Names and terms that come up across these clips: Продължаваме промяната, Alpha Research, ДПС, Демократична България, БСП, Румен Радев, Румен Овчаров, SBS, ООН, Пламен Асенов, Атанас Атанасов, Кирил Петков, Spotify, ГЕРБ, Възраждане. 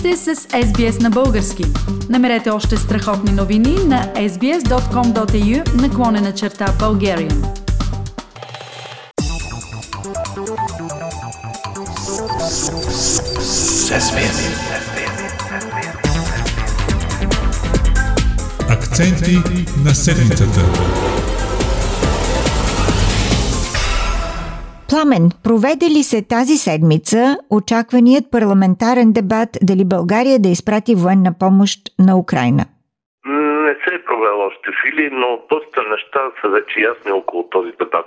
сте с SBS на български. Намерете още страхотни новини на sbs.com.au/Bulgarian. Акценти на седмицата. Пламен, проведе ли се тази седмица очакваният парламентарен дебат дали България да изпрати военна помощ на Украйна? Не се е провел още, Фили, но доста неща са вече ясни около този дебат.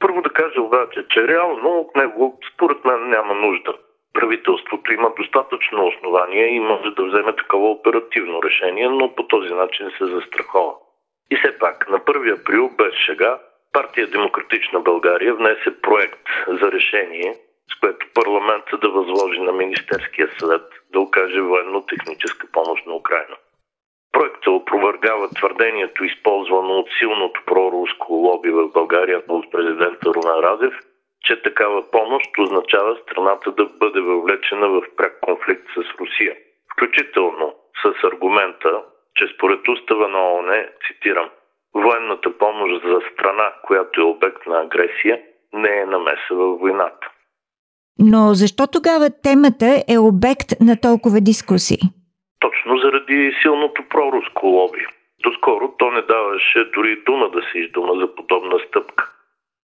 Първо да кажа обаче, че реално от него според мен няма нужда. Правителството има достатъчно основание и може да вземе такова оперативно решение, но по този начин се застрахова. И все пак, на 1 април без шега, партия Демократична България внесе проект за решение, с което парламентът да възложи на Министерския съвет да окаже военно-техническа помощ на Украйна. Проектът опровергава твърдението, използвано от силното проруско лоби в България от президента Румен Радев, че такава помощ означава страната да бъде въвлечена в пряк конфликт с Русия. Включително с аргумента, че според устава на ООН, цитирам, военната помощ за страна, която е обект на агресия, не е намеса във войната. Но защо тогава темата е обект на толкова дискусии? Точно заради силното проруско лоби. Доскоро то не даваше дори дума да се издума за подобна стъпка.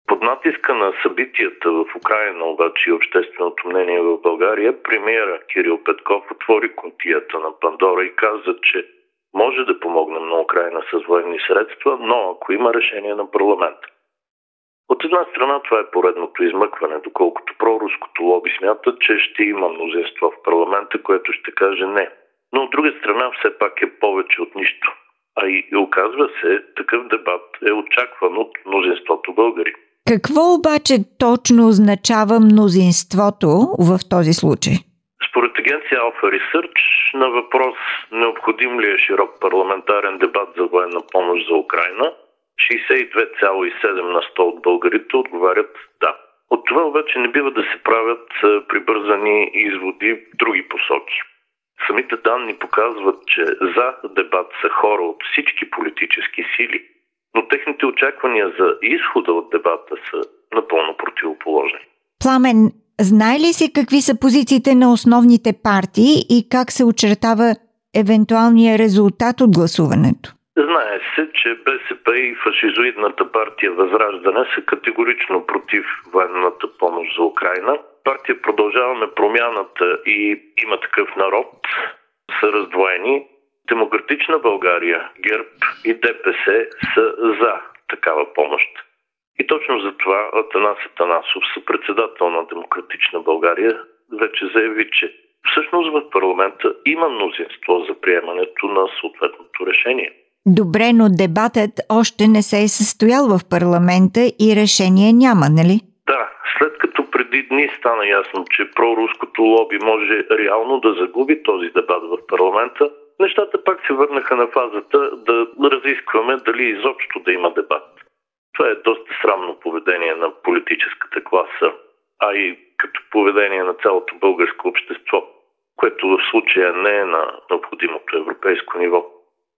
Под натиска на събитията в Украйна, обаче и общественото мнение в България, премиера Кирил Петков отвори кутията на Пандора и каза, че може да помогнем на Украйна с военни средства, но ако има решение на парламент. От една страна това е поредното измъкване, доколкото проруското лоби смята, че ще има мнозинство в парламента, което ще каже не. Но от друга страна все пак е повече от нищо. А и оказва се, такъв дебат е очакван от мнозинството българи. Какво обаче точно означава мнозинството в този случай? Според агенция Alpha Research на въпрос необходим ли е широк парламентарен дебат за военна помощ за Украйна, 62,7% от българите отговарят да. От това обаче не бива да се правят прибързани изводи в други посоки. Самите данни показват, че за дебат са хора от всички политически сили, но техните очаквания за изхода от дебата са напълно противоположни. Пламен, знае ли си какви са позициите на основните партии и как се очертава евентуалния резултат от гласуването? Знае се, че БСП и фашизоидната партия Възраждане са категорично против военната помощ за Украйна. Партия Продължаваме промяната и Има такъв народ са раздвоени. Демократична България, ГЕРБ и ДПС са за такава помощ. И точно за това Атанас Атанасов, съпредседател на Демократична България, вече заяви, че всъщност в парламента има мнозинство за приемането на съответното решение. Добре, но дебатът още не се е състоял в парламента и решение няма, нали? Да, след като преди дни стана ясно, че проруското лоби може реално да загуби този дебат в парламента, нещата пак се върнаха на фазата да разискваме дали изобщо да има дебат. Това е доста срамно поведение на политическата класа, а и като поведение на цялото българско общество, което в случая не е на необходимото европейско ниво.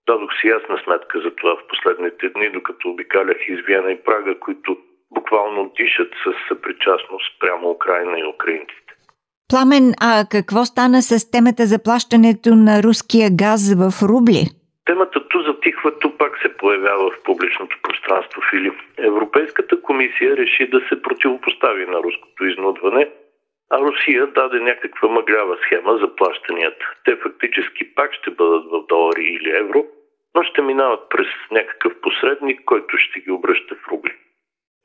Дадох си ясна сметка за това в последните дни, докато обикалях из Виена и Прага, които буквално дишат с съпричастност прямо Украйна и украинците. Пламен, а какво стана с темата за плащането на руския газ в рубли? Темата ту затихва, ту пак се появява в публичното пространство, Филип. Европейската комисия реши да се противопостави на руското изнудване, а Русия даде някаква мъглява схема за плащанията. Те фактически пак ще бъдат в долари или евро, но ще минават през някакъв посредник, който ще ги обръща в рубли.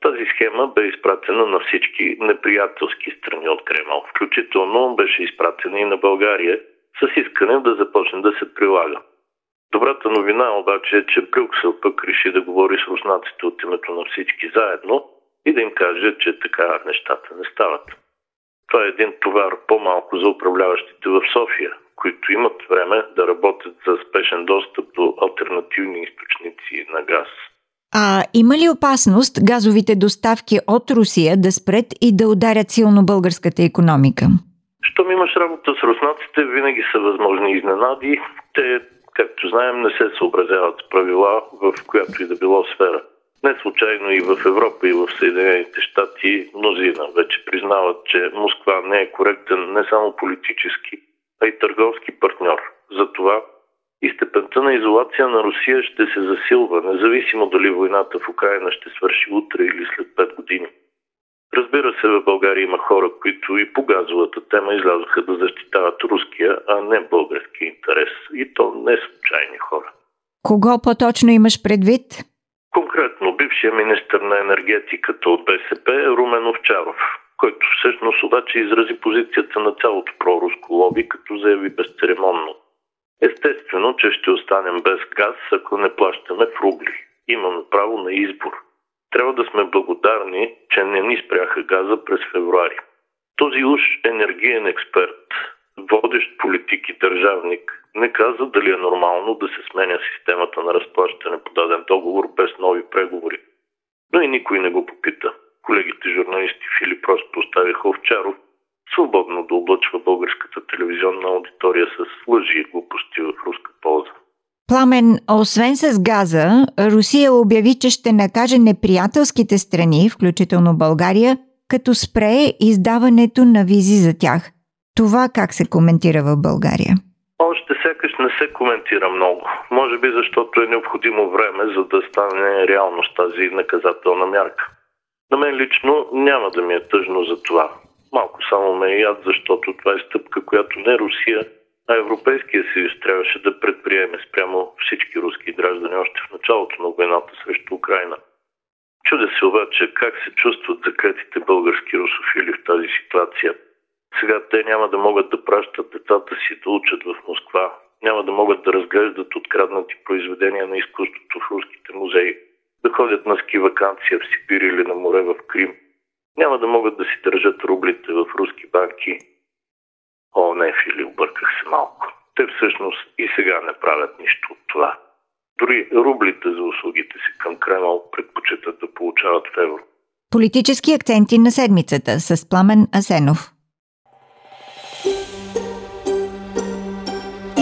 Тази схема бе изпратена на всички неприятелски страни от Кремъл. Включително беше изпратена и на България с искане да започне да се прилага. Добрата новина обаче е, че Брюксел пък реши да говори с руснаците от името на всички заедно и да им каже, че така нещата не стават. Това е един товар по-малко за управляващите в София, които имат време да работят за спешен достъп до алтернативни източници на газ. А има ли опасност газовите доставки от Русия да спрат и да ударят силно българската икономика? Щом имаш работа с руснаците, винаги са възможни изненади. Те, както знаем, не се съобразяват с правила в която и да било сфера. Не случайно и в Европа, и в Съединените щати мнозина вече признават, че Москва не е коректен не само политически, а и търговски партньор. Затова и степента на изолация на Русия ще се засилва, независимо дали войната в Украйна ще свърши утре или след 5 години. Разбира се, в България има хора, които и по газовата тема излязоха да защитават руския, а не българския интерес. И то не случайни хора. Кого по-точно имаш предвид? Конкретно бившия министър на енергетиката от БСП Румен Овчаров, който всъщност обаче изрази позицията на цялото проруско лоби, като заяви безцеремонно: естествено, че ще останем без газ, ако не плащаме в рубли. Имаме право на избор. Трябва да сме благодарни, че не ни спряха газа през февруари. Този уж енергиен експерт, водещ политик и държавник, не каза дали е нормално да се сменя системата на разплащане по даден договор без нови преговори. Но и никой не го попита. Колегите журналисти Фили просто оставиха Овчаров свободно да облъчва българската телевизионна аудитория с лъжи и глупости в руска полза. Пламен, освен с газа, Русия обяви, че ще накаже неприятелските страни, включително България, като спре издаването на визи за тях. Това как се коментира в България? Още сякаш не се коментира много. Може би защото е необходимо време, за да стане реалност тази наказателна мярка. На мен лично няма да ми е тъжно за това. Малко само ме е яд, защото това е стъпка, която не Русия, а Европейския съюз трябваше да предприеме спрямо всички руски граждани още в началото на войната срещу Украйна. Чудя се обаче как се чувстват заклетите български русофили в тази ситуация. Сега те няма да могат да пращат децата си да учат в Москва, няма да могат да разглеждат откраднати произведения на изкуството в руските музеи, да ходят на ски ваканция в Сибир или на море в Крим, няма да могат да си държат рублите в руски банки. О, не, Фили, обърках се малко. Те всъщност и сега не правят нищо от това. Дори рублите за услугите си към Кремъл предпочитат да получават в евро. Политически акценти на седмицата с Пламен Асенов.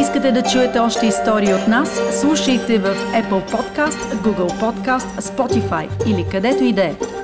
Искате да чуете още истории от нас? Слушайте в Apple Podcast, Google Podcast, Spotify или където и да е.